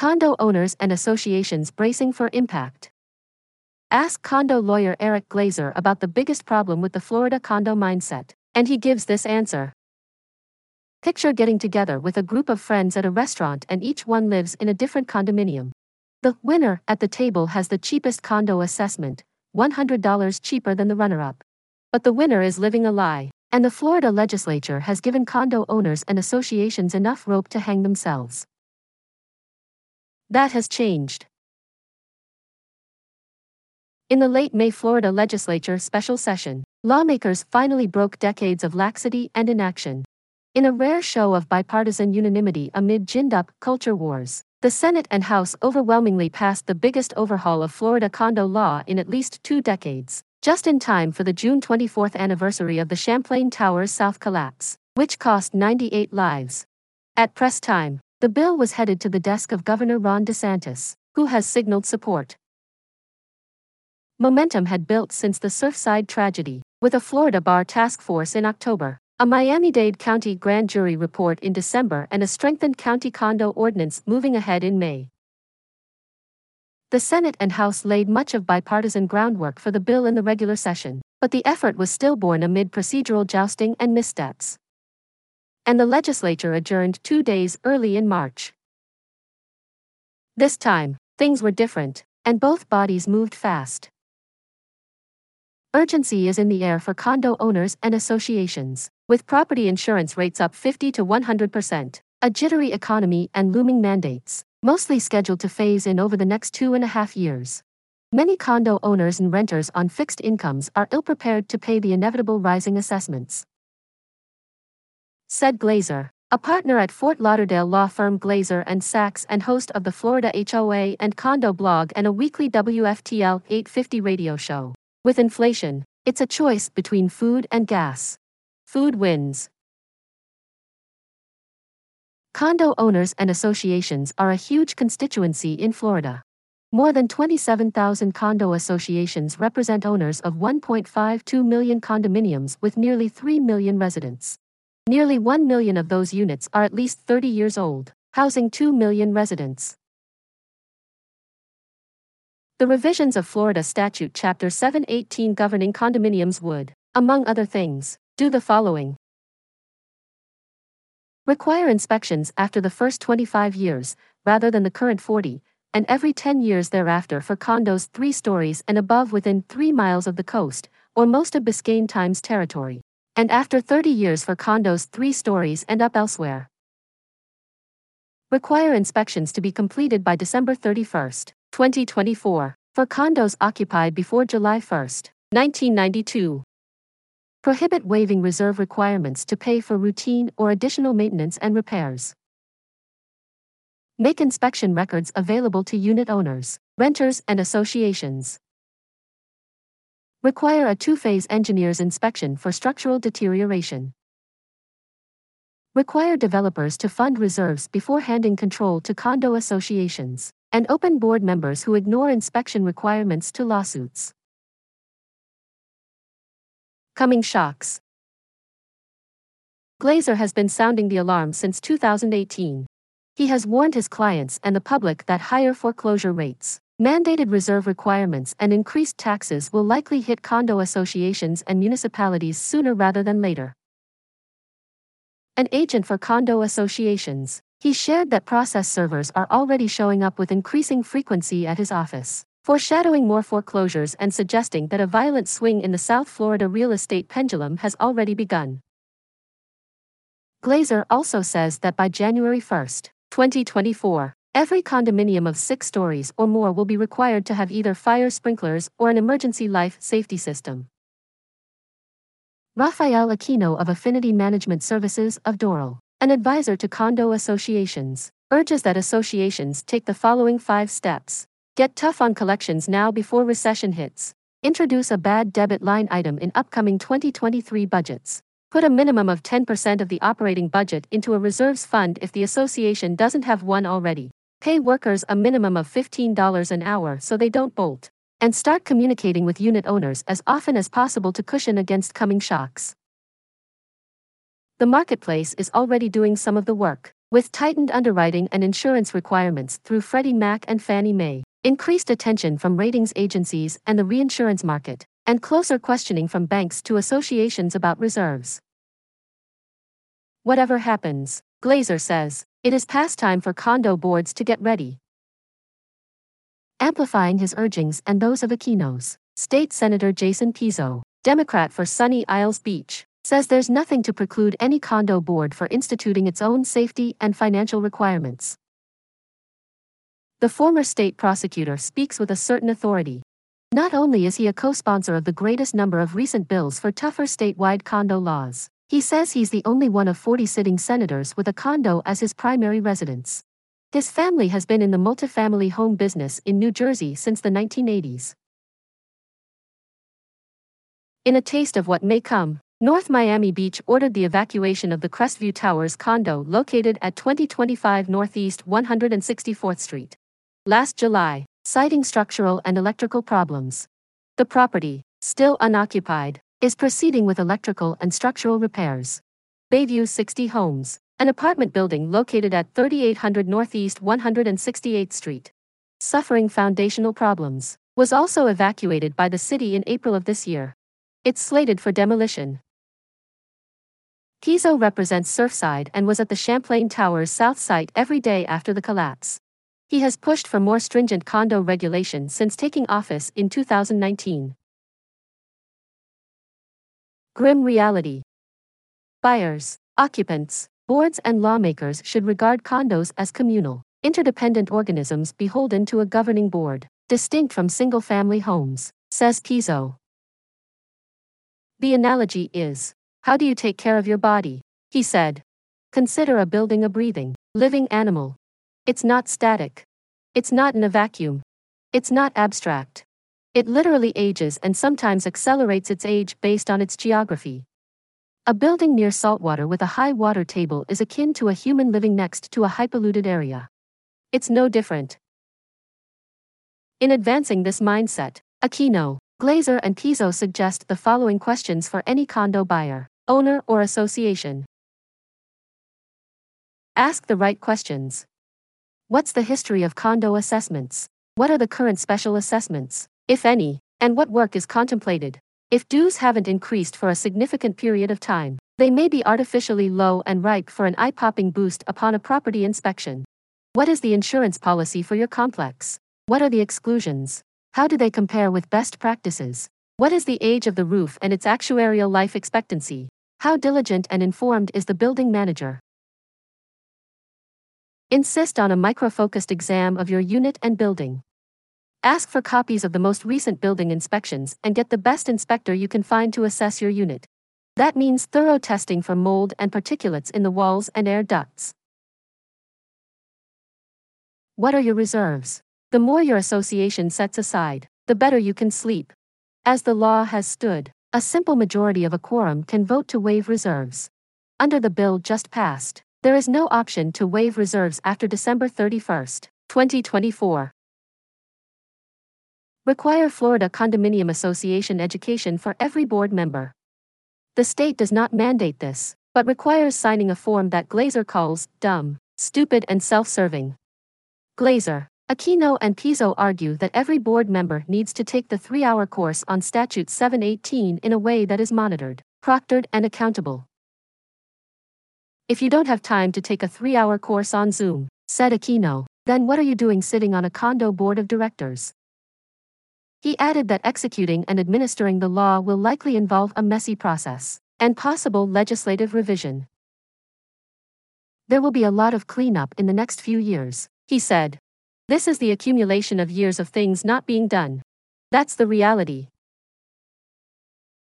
Condo owners and associations bracing for impact. Ask condo lawyer Eric Glazer about the biggest problem with the Florida condo mindset, and he gives this answer. Picture getting together with a group of friends at a restaurant and each one lives in a different condominium. The winner at the table has the cheapest condo assessment, $100 cheaper than the runner-up. But the winner is living a lie, and the Florida legislature has given condo owners and associations enough rope to hang themselves. That has changed. In the late May Florida legislature special session, lawmakers finally broke decades of laxity and inaction. In a rare show of bipartisan unanimity amid ginned-up culture wars, the Senate and House overwhelmingly passed the biggest overhaul of Florida condo law in at least 2 decades, just in time for the June 24th anniversary of the Champlain Towers South collapse, which cost 98 lives. At press time, the bill was headed to the desk of Governor Ron DeSantis, who has signaled support. Momentum had built since the Surfside tragedy, with a Florida bar task force in October, a Miami-Dade County grand jury report in December, and a strengthened county condo ordinance moving ahead in May. The Senate and House laid much of bipartisan groundwork for the bill in the regular session, but the effort was stillborn amid procedural jousting and missteps. And the legislature adjourned 2 days early in March. This time, things were different, and both bodies moved fast. Urgency is in the air for condo owners and associations, with property insurance rates up 50 to 100%, a jittery economy and looming mandates, mostly scheduled to phase in over the next 2.5 years. Many condo owners and renters on fixed incomes are ill-prepared to pay the inevitable rising assessments. Said Glazer, a partner at Fort Lauderdale law firm Glazer and Sachs and host of the Florida HOA and Condo blog and a weekly WFTL 850 radio show. With inflation, it's a choice between food and gas. Food wins. Condo owners and associations are a huge constituency in Florida. More than 27,000 condo associations represent owners of 1.52 million condominiums with nearly 3 million residents. Nearly 1 million of those units are at least 30 years old, housing 2 million residents. The revisions of Florida Statute Chapter 718 governing condominiums would, among other things, do the following. Require inspections after the first 25 years, rather than the current 40, and every 10 years thereafter for condos 3 stories and above within 3 miles of the coast, or most of Biscayne Times territory, and after 30 years for condos 3 stories and up elsewhere. Require inspections to be completed by December 31st. 2024, for condos occupied before July 1, 1992. Prohibit waiving reserve requirements to pay for routine or additional maintenance and repairs. Make inspection records available to unit owners, renters, and associations. Require a 2-phase engineer's inspection for structural deterioration. Require developers to fund reserves before handing control to condo associations, and open board members who ignore inspection requirements to lawsuits. Coming shocks. Glazer has been sounding the alarm since 2018. He has warned his clients and the public that higher foreclosure rates, mandated reserve requirements, and increased taxes will likely hit condo associations and municipalities sooner rather than later. An agent for condo associations, he shared that process servers are already showing up with increasing frequency at his office, foreshadowing more foreclosures and suggesting that a violent swing in the South Florida real estate pendulum has already begun. Glazer also says that by January 1, 2024, every condominium of 6 stories or more will be required to have either fire sprinklers or an emergency life safety system. Rafael Aquino of Affinity Management Services of Doral, an advisor to condo associations, urges that associations take the following 5 steps. Get tough on collections now before recession hits. Introduce a bad debt line item in upcoming 2023 budgets. Put a minimum of 10% of the operating budget into a reserves fund if the association doesn't have one already. Pay workers a minimum of $15 an hour so they don't bolt. And start communicating with unit owners as often as possible to cushion against coming shocks. The marketplace is already doing some of the work, with tightened underwriting and insurance requirements through Freddie Mac and Fannie Mae, increased attention from ratings agencies and the reinsurance market, and closer questioning from banks to associations about reserves. Whatever happens, Glazer says, it is past time for condo boards to get ready. Amplifying his urgings and those of Aquino's, State Senator Jason Pizzo, Democrat for Sunny Isles Beach, says there's nothing to preclude any condo board for instituting its own safety and financial requirements. The former state prosecutor speaks with a certain authority. Not only is he a co-sponsor of the greatest number of recent bills for tougher statewide condo laws, he says he's the only one of 40 sitting senators with a condo as his primary residence. His family has been in the multifamily home business in New Jersey since the 1980s. In a taste of what may come, North Miami Beach ordered the evacuation of the Crestview Towers condo located at 2025 Northeast 164th Street. Last July, citing structural and electrical problems. The property, still unoccupied, is proceeding with electrical and structural repairs. Bayview 60 Homes, an apartment building located at 3800 Northeast 168th Street, suffering foundational problems, was also evacuated by the city in April of this year. It's slated for demolition. Pizzo represents Surfside and was at the Champlain Towers South site every day after the collapse. He has pushed for more stringent condo regulation since taking office in 2019. Grim reality. Buyers, occupants, boards and lawmakers should regard condos as communal, interdependent organisms beholden to a governing board, distinct from single-family homes, says Pizzo. The analogy is, how do you take care of your body? He said. Consider a building a breathing, living animal. It's not static. It's not in a vacuum. It's not abstract. It literally ages and sometimes accelerates its age based on its geography. A building near saltwater with a high water table is akin to a human living next to a high-polluted area. It's no different. In advancing this mindset, Aquino, Glazer and Pizzo suggest the following questions for any condo buyer, owner or association. Ask the right questions. What's the history of condo assessments? What are the current special assessments, if any, and what work is contemplated? If dues haven't increased for a significant period of time, they may be artificially low and ripe for an eye-popping boost upon a property inspection. What is the insurance policy for your complex? What are the exclusions? How do they compare with best practices? What is the age of the roof and its actuarial life expectancy? How diligent and informed is the building manager? Insist on a micro-focused exam of your unit and building. Ask for copies of the most recent building inspections and get the best inspector you can find to assess your unit. That means thorough testing for mold and particulates in the walls and air ducts. What are your reserves? The more your association sets aside, the better you can sleep. As the law has stood, a simple majority of a quorum can vote to waive reserves. Under the bill just passed, there is no option to waive reserves after December 31, 2024. Require Florida Condominium Association education for every board member. The state does not mandate this, but requires signing a form that Glazer calls dumb, stupid, and self-serving. Glazer, Aquino, and Pizzo argue that every board member needs to take the 3-hour course on Statute 718 in a way that is monitored, proctored, and accountable. If you don't have time to take a 3-hour course on Zoom, said Aquino, then what are you doing sitting on a condo board of directors? He added that executing and administering the law will likely involve a messy process and possible legislative revision. There will be a lot of cleanup in the next few years, he said. This is the accumulation of years of things not being done. That's the reality.